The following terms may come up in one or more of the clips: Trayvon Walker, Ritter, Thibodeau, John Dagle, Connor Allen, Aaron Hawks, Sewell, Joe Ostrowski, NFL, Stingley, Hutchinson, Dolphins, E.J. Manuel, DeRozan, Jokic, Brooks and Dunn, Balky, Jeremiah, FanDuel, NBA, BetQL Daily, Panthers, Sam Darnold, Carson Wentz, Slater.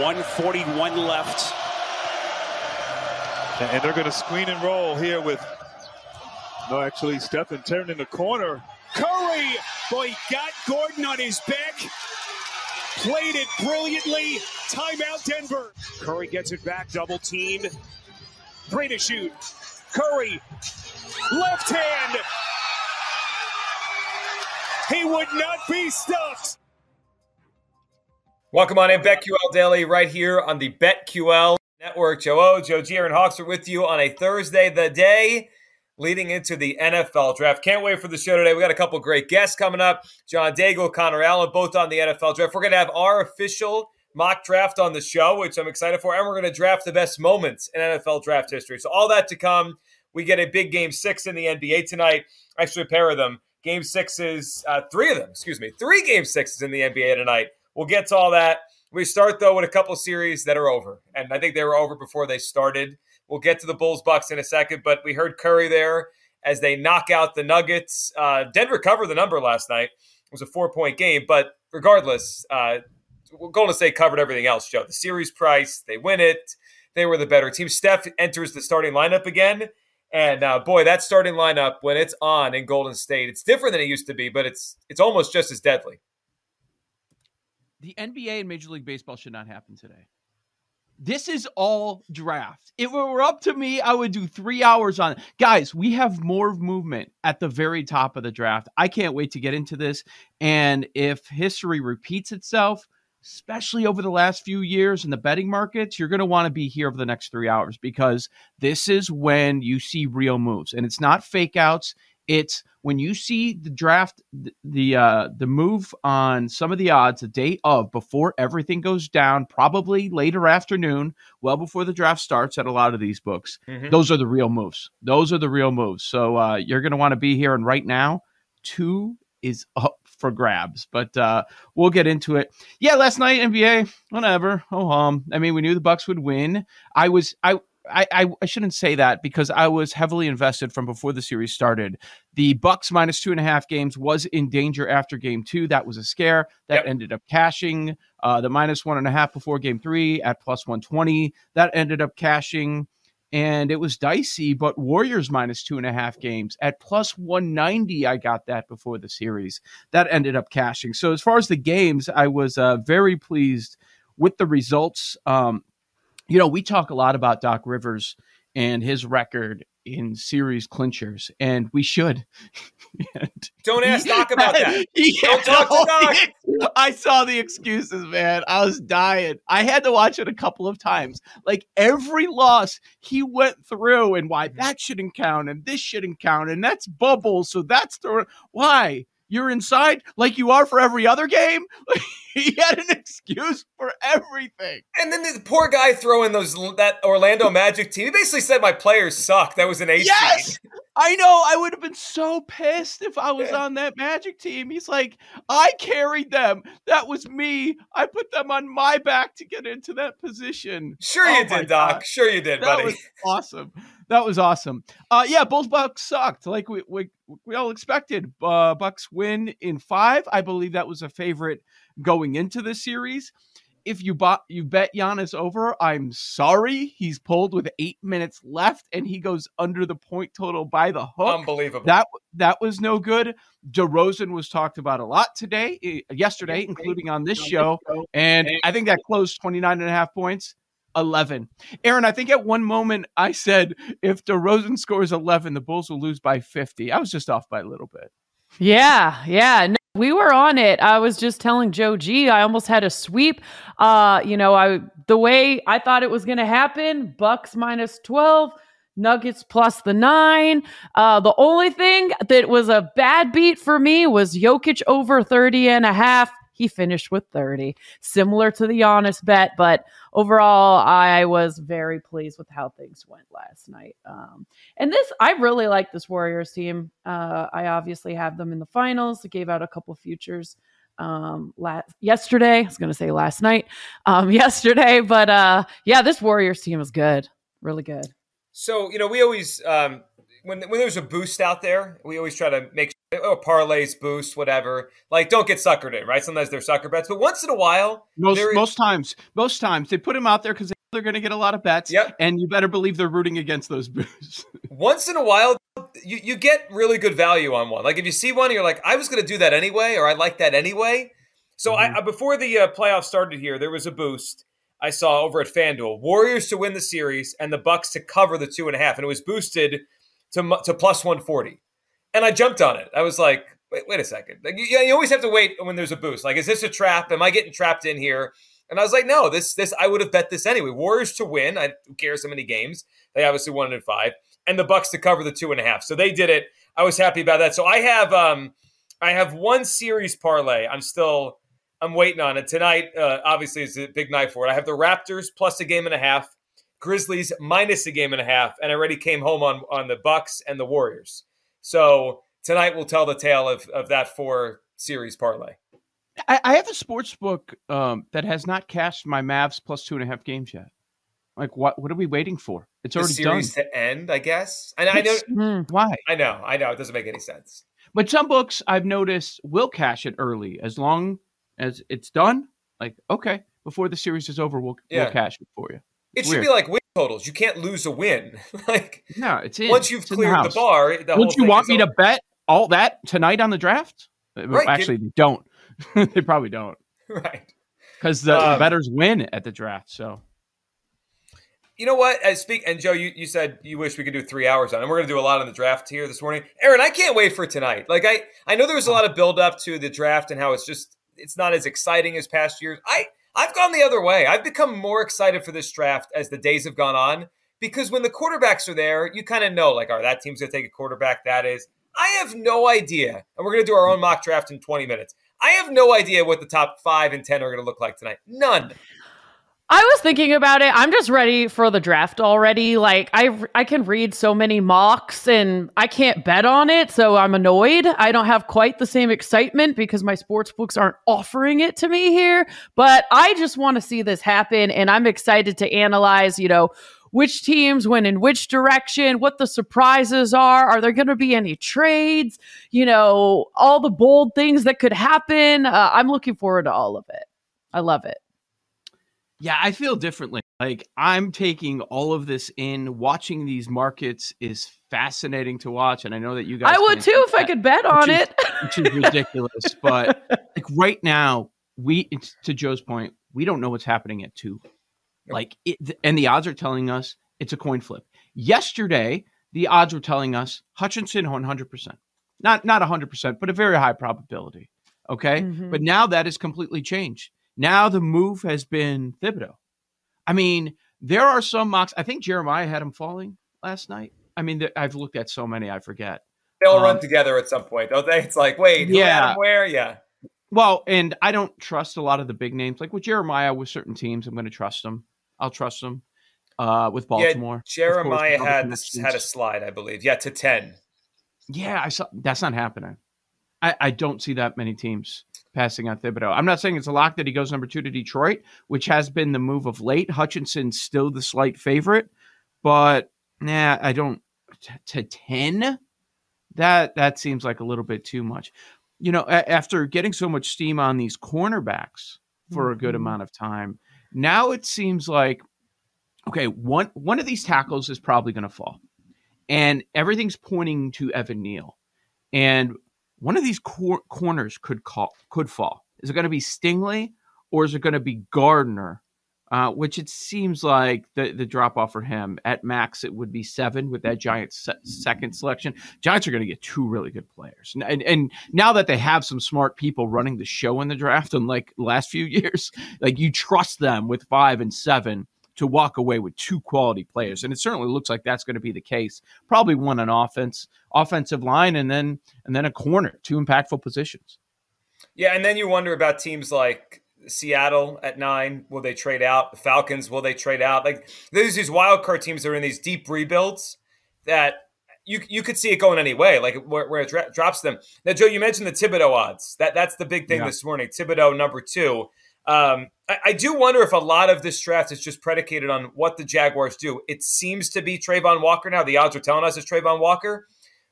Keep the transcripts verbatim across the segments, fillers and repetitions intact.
one forty-one left. And they're going to screen and roll here with, no, actually, Stephen turned in the corner. Curry, boy, got Gordon on his back. Played it brilliantly. Timeout, Denver. Curry gets it back, double teamed. Three to shoot. Curry, left hand. He would not be stuffed. Welcome on in, BetQL Daily, right here on the BetQL Network. Joe O, Joe G, Aaron Hawks are with you on a Thursday, the day leading into the N F L Draft. Can't wait for the show today. We got a couple great guests coming up. John Dagle, Connor Allen, both on the N F L Draft. We're going to have our official mock draft on the show, which I'm excited for, and we're going to draft the best moments in N F L draft history. So all that to come. We get a big game six in the N B A tonight. Actually, a pair of them. Game sixes, uh, three of them, excuse me, three game sixes in the N B A tonight. We'll get to all that. We start, though, with a couple series that are over. And I think they were over before they started. We'll get to the Bulls-Bucks in a second. But we heard Curry there as they knock out the Nuggets. Uh, Denver covered the number last night. It was a four-point game. But regardless, uh, Golden State covered everything else, Joe. The series price, they win it. They were the better team. Steph enters the starting lineup again. And, uh, boy, that starting lineup, when it's on in Golden State, it's different than it used to be. But it's it's almost just as deadly. The N B A and Major League Baseball should not happen today. This is all draft. If it were up to me, I would do three hours on it. Guys, we have more movement at the very top of the draft. I can't wait to get into this. And if history repeats itself, especially over the last few years in the betting markets, you're going to want to be here over the next three hours because this is when you see real moves. And it's not fake outs. It's when you see the draft, the uh, the move on some of the odds the day of before everything goes down, probably later afternoon, well before the draft starts at a lot of these books. Mm-hmm. Those are the real moves. Those are the real moves. So uh, you're going to want to be here. And right now, two is up for grabs. But uh, we'll get into it. Yeah, last night, N B A, whatever. Oh, um, I mean, we knew the Bucks would win. I was... I. I, I, I shouldn't say that because I was heavily invested from before the series started. The Bucks minus two and a half games was in danger after game two. That was a scare. That yep. ended up cashing. Uh, the minus one and a half before game three at plus one twenty. That ended up cashing. And it was dicey, but Warriors minus two and a half games at plus one ninety. I got that before the series. That ended up cashing. So as far as the games, I was uh, very pleased with the results. Um, You know, we talk a lot about Doc Rivers and his record in series clinchers, and we should. and Don't ask Doc about that. Yeah, Don't talk no, to Doc. I saw the excuses, man. I was dying. I had to watch it a couple of times. Like every loss he went through and why that shouldn't count and this shouldn't count and that's bubble. So that's the why. You're inside like you are for every other game. He had an excuse for everything. And then the poor guy throwing those that Orlando Magic team. He basically said my players suck. That was an eight. Yes, I know. I would have been so pissed if I was yeah. on that Magic team. He's like, I carried them. That was me. I put them on my back to get into that position. Sure you oh did, Doc. God. Sure you did, that buddy. Was awesome. That was awesome. Uh, yeah, Bulls Bucks sucked like we we, we all expected. Uh, Bucks win in five. I believe that was a favorite going into the series. If you bought you bet Giannis over, I'm sorry. He's pulled with eight minutes left, and he goes under the point total by the hook. Unbelievable. That that was no good. DeRozan was talked about a lot today, yesterday, including on this show, and I think that closed twenty-nine and a half points. eleven. Aaron, I think at one moment I said, if DeRozan scores eleven, the Bulls will lose by fifty. I was just off by a little bit. Yeah, yeah. No, we were on it. I was just telling Joe G, I almost had a sweep. Uh, you know, I the way I thought it was going to happen, Bucks minus twelve, Nuggets plus the nine. Uh, the only thing that was a bad beat for me was Jokic over thirty and a half. He finished with thirty, similar to the Giannis bet. But overall, I was very pleased with how things went last night. Um, and this, I really like this Warriors team. Uh, I obviously have them in the finals. I gave out a couple futures um, last yesterday. I was going to say last night, um, yesterday. But uh, yeah, this Warriors team is good, really good. So, you know, we always, um, when, when there's a boost out there, we always try to make or parlays, boosts, whatever. Like, don't get suckered in, right? Sometimes they're sucker bets, but once in a while, most is- most times, most times they put them out there because they know they're going to get a lot of bets. Yep. And you better believe they're rooting against those boosts. Once in a while, you you get really good value on one. Like if you see one, you're like, I was going to do that anyway, or I like that anyway. So mm-hmm. I, I before the uh, playoffs started here, there was a boost I saw over at FanDuel: Warriors to win the series and the Bucks to cover the two and a half, and it was boosted to to plus one forty. And I jumped on it. I was like, wait, wait a second. Like, you, you always have to wait when there's a boost. Like, is this a trap? Am I getting trapped in here? And I was like, no, this, this, I would have bet this anyway. Warriors to win. I don't care so many games. They obviously won it in five. And the Bucks to cover the two and a half. So they did it. I was happy about that. So I have, um, I have one series parlay. I'm still, I'm waiting on it tonight. Uh, obviously, it's a big night for it. I have the Raptors plus a game and a half, Grizzlies minus a game and a half, and I already came home on on the Bucks and the Warriors. So tonight we'll tell the tale of, of that four series parlay. I, I have a sports book um, that has not cashed my Mavs plus two and a half games yet. Like what? What are we waiting for? It's the already series done. To end, I guess. And it's, I know why. I know. I know. It doesn't make any sense. But some books I've noticed will cash it early, as long as it's done. Like okay, before the series is over, we'll, yeah. we'll cash it for you. It's it weird. Should be like win totals. You can't lose a win. Like no, it's in. Once you've it's cleared the, the bar. The Don't you want me over. To bet all that tonight on the draft? Right, actually, get... they don't. They probably don't. Right. Because the, um, the bettors win at the draft. So. You know what? I speak and Joe, you, you said you wish we could do three hours on, and we're going to do a lot on the draft here this morning. Aaron, I can't wait for tonight. Like I, I know there was a lot of build up to the draft and how it's just it's not as exciting as past years. I. I've gone the other way. I've become more excited for this draft as the days have gone on, because when the quarterbacks are there, you kind of know, like, all right, that team's going to take a quarterback. That is, I have no idea. And we're going to do our own mock draft in twenty minutes. I have no idea what the top five and ten are going to look like tonight. None. I was thinking about it. I'm just ready for the draft already. Like I, I can read so many mocks and I can't bet on it. So I'm annoyed. I don't have quite the same excitement because my sports books aren't offering it to me here, but I just want to see this happen. And I'm excited to analyze, you know, which teams went in which direction, what the surprises are. Are there going to be any trades? You know, all the bold things that could happen. Uh, I'm looking forward to all of it. I love it. Yeah, I feel differently. Like I'm taking all of this in. Watching these markets is fascinating to watch, and I know that you guys. I would too if that, I could bet on which is, it. Which is ridiculous, but like right now, we it's, to Joe's point, we don't know what's happening at two. Like, it, and the odds are telling us it's a coin flip. Yesterday, the odds were telling us Hutchinson one hundred percent, not not one hundred percent, but a very high probability. Okay, mm-hmm. But now that has completely changed. Now the move has been Thibodeau. I mean, there are some mocks. I think Jeremiah had him falling last night. I mean, th- I've looked at so many, I forget. They'll um, run together at some point, don't they? It's like, wait, who yeah. had him where? Yeah. Well, and I don't trust a lot of the big names. Like with Jeremiah, with certain teams, I'm going to trust them. I'll trust them uh, with Baltimore. Yeah, Jeremiah course, had this, had a slide, I believe. Yeah, to ten. Yeah, I saw. That's not happening. I, I don't see that many teams passing on Thibodeau. I'm not saying it's a lock that he goes number two to Detroit, which has been the move of late. Hutchinson's still the slight favorite, but nah, I don't t- to ten. That that seems like a little bit too much. You know, a- after getting so much steam on these cornerbacks for mm-hmm. a good amount of time, now it seems like okay, one one of these tackles is probably going to fall, and everything's pointing to Evan Neal, and one of these cor- corners could call, could fall. Is it going to be Stingley or is it going to be Gardner? Uh, which it seems like the, the drop-off for him. At max, it would be seven with that Giants se- second selection. Giants are going to get two really good players. And, and and now that they have some smart people running the show in the draft, unlike last few years, like you trust them with five and seven to walk away with two quality players. And it certainly looks like that's going to be the case. Probably one on offense, offensive line, and then and then a corner, two impactful positions. Yeah, and then you wonder about teams like Seattle at nine. Will they trade out? The Falcons, will they trade out? Like there's these wild card teams that are in these deep rebuilds that you you could see it going any way, like where, where it dra- drops them. Now, Joe, you mentioned the Thibodeau odds. That That's the big thing yeah. this morning. Thibodeau number two. Um, I, I do wonder if a lot of this draft is just predicated on what the Jaguars do. It seems to be Trayvon Walker now. The odds are telling us it's Trayvon Walker.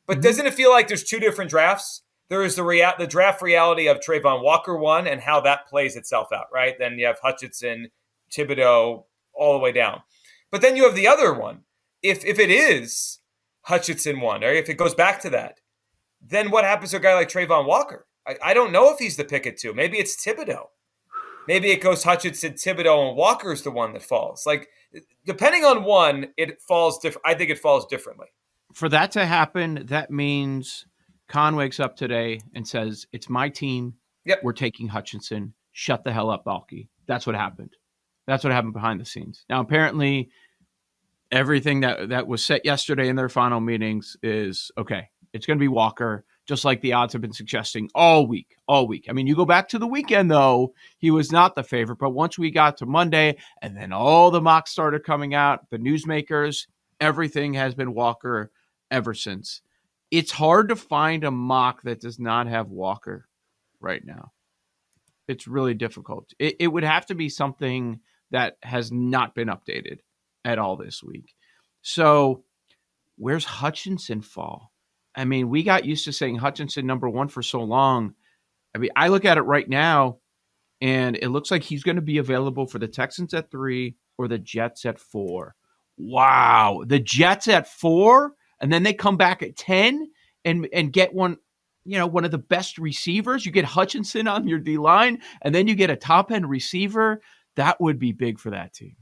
But mm-hmm. doesn't it feel like there's two different drafts? there is the rea- the draft reality of Trayvon Walker one and how that plays itself out, right? Then you have Hutchinson, Thibodeau, all the way down. But then you have the other one. If if it is Hutchinson one, or if it goes back to that, then what happens to a guy like Trayvon Walker? I, I don't know if he's the pick at two. Maybe it's Thibodeau. Maybe it goes Hutchinson, Thibodeau, and Walker's the one that falls. Like, depending on one, it falls different. I think it falls differently. For that to happen, that means Khan wakes up today and says, it's my team. Yep. We're taking Hutchinson. Shut the hell up, Balky. That's what happened. That's what happened behind the scenes. Now, apparently, everything that, that was set yesterday in their final meetings is, okay, it's going to be Walker, just like the odds have been suggesting all week, all week. I mean, you go back to the weekend, though, he was not the favorite. But once we got to Monday and then all the mocks started coming out, the newsmakers, everything has been Walker ever since. It's hard to find a mock that does not have Walker right now. It's really difficult. It, it would have to be something that has not been updated at all this week. So where's Hutchinson fall? I mean, we got used to saying Hutchinson number one for so long. I mean, I look at it right now, and it looks like he's going to be available for the Texans at three or the Jets at four. Wow. The Jets at four, and then they come back at ten and, and get one, you know, one of the best receivers. You get Hutchinson on your D line, and then you get a top end receiver. That would be big for that team.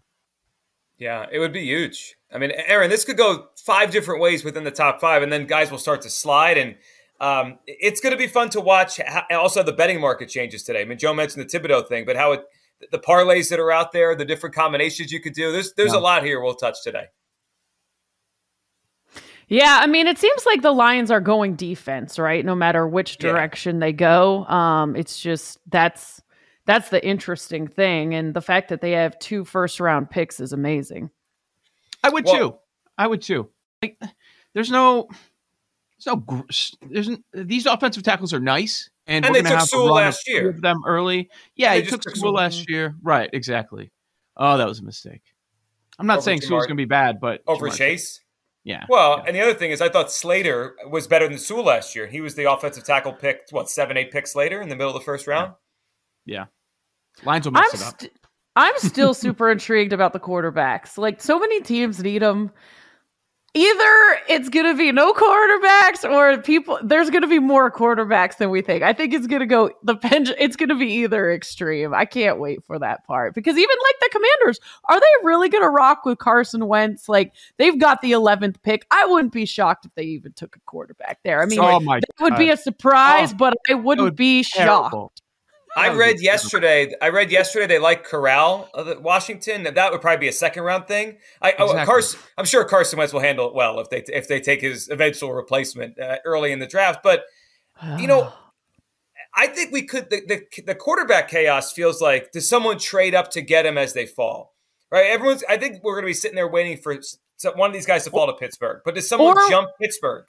Yeah, it would be huge. I mean, Aaron, this could go five different ways within the top five, and then guys will start to slide. And um, it's going to be fun to watch. How, also, the betting market changes today. I mean, Joe mentioned the Thibodeau thing, but how it, the parlays that are out there, the different combinations you could do. There's there's yeah. a lot here we'll touch today. Yeah, I mean, it seems like the Lions are going defense, right? No matter which direction yeah. they go. Um, it's just that's that's the interesting thing. And the fact that they have two first round picks is amazing. I would well, too. I would too. Like, there's no, there's no, there's these offensive tackles are nice, and, and we're going to have Sewell last year. Of them early. Yeah, he took, took Sewell last year. Right, exactly. Oh, that was a mistake. I'm not over saying Sewell's going to be bad, but over Chase. Yeah. Well, yeah. And the other thing is, I thought Slater was better than Sewell last year. He was the offensive tackle picked, what, seven, eight picks later in the middle of the first round. Yeah. yeah. Lions will mess I'm it up. St- I'm still super intrigued about the quarterbacks. Like, so many teams need them. Either it's going to be no quarterbacks, or people, there's going to be more quarterbacks than we think. I think it's going to go the pen, it's going to be either extreme. I can't wait for that part, because even like the Commanders, are they really going to rock with Carson Wentz? Like, they've got the eleventh pick. I wouldn't be shocked if they even took a quarterback there. I mean, oh my that God. would be a surprise, oh, but I wouldn't would be, be shocked. I read yesterday. I read yesterday they like Corral, Washington. That would probably be a second round thing. I, exactly. oh, Carson, I'm sure Carson Wentz will handle it well if they if they take his eventual replacement uh, early in the draft. But you know, I think we could. The, the the quarterback chaos feels like, does someone trade up to get him as they fall? Right? Everyone's. I think we're going to be sitting there waiting for one of these guys to fall to Pittsburgh. But does someone or, jump Pittsburgh?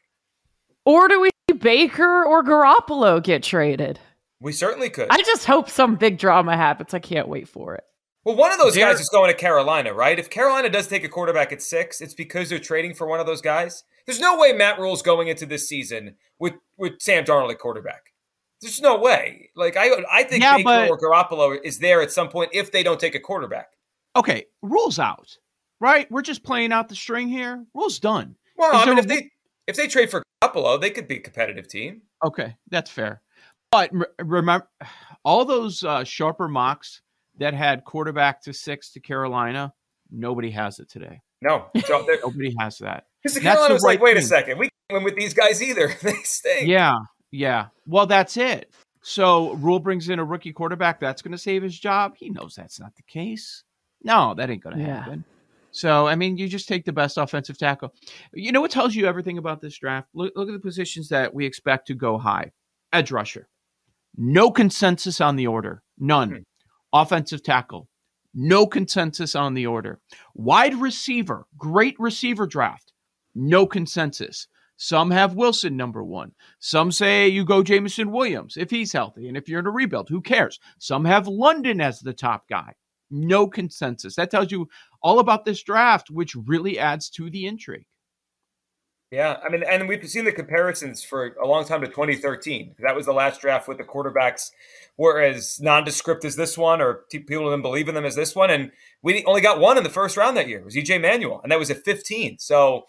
Or do we see Baker or Garoppolo get traded? We certainly could. I just hope some big drama happens. I can't wait for it. Well, one of those Jared- guys is going to Carolina, right? If Carolina does take a quarterback at six, it's because they're trading for one of those guys. There's no way Matt Rule's going into this season with, with Sam Darnold at quarterback. There's no way. Like, I I think yeah, Baker but- or Garoppolo is there at some point if they don't take a quarterback. Okay, Rule's out, right? We're just playing out the string here. Rule's done. Well, is I mean, there- if they if they trade for Garoppolo, they could be a competitive team. Okay, that's fair. But remember, all those uh, sharper mocks that had quarterback to six to Carolina, nobody has it today. No. Nobody has that. Because the Carolina was like, wait a second, we can't win with these guys either. They stink. Yeah, yeah. Well, that's it. So Rule brings in a rookie quarterback. That's going to save his job. He knows that's not the case. No, that ain't going to yeah. happen. So, I mean, you just take the best offensive tackle. You know what tells you everything about this draft? Look, look at the positions that we expect to go high. Edge rusher. No consensus on the order. None. Mm-hmm. Offensive tackle. No consensus on the order. Wide receiver. Great receiver draft. No consensus. Some have Wilson number one. Some say you go Jameson Williams if he's healthy. And if you're in a rebuild, who cares? Some have London as the top guy. No consensus. That tells you all about this draft, which really adds to the intrigue. Yeah, I mean, and we've seen the comparisons for a long time to twenty thirteen. That was the last draft with the quarterbacks were as nondescript as this one, or people didn't believe in them as this one. And we only got one in the first round that year. It was E J. Manuel, and that was at fifteen. So,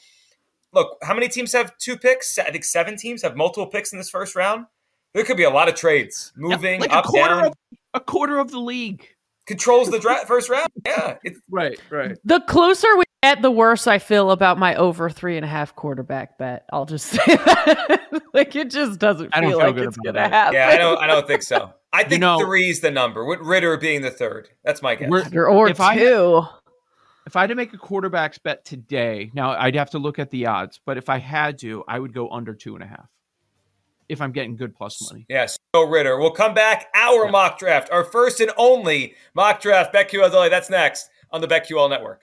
look, how many teams have two picks? I think seven teams have multiple picks in this first round. There could be a lot of trades moving yeah, like up, down. Of, a quarter of the league controls the draft first round. Yeah, it's, right, right. The closer we get, the worse I feel about my over three and a half quarterback bet. I'll just say that, like, it just doesn't feel, feel like it's gonna that. happen. Yeah, I don't. I don't think so. I think you know, three is the number. With Ritter being the third, that's my guess. Ritter or if two. I, if I had to make a quarterback's bet today, now I'd have to look at the odds. But if I had to, I would go under two and a half. If I'm getting good plus money. Yes. So Ritter, we'll come back. Our yeah. mock draft, our first and only mock draft, BetQL Daily. That's next on the BetQL Network.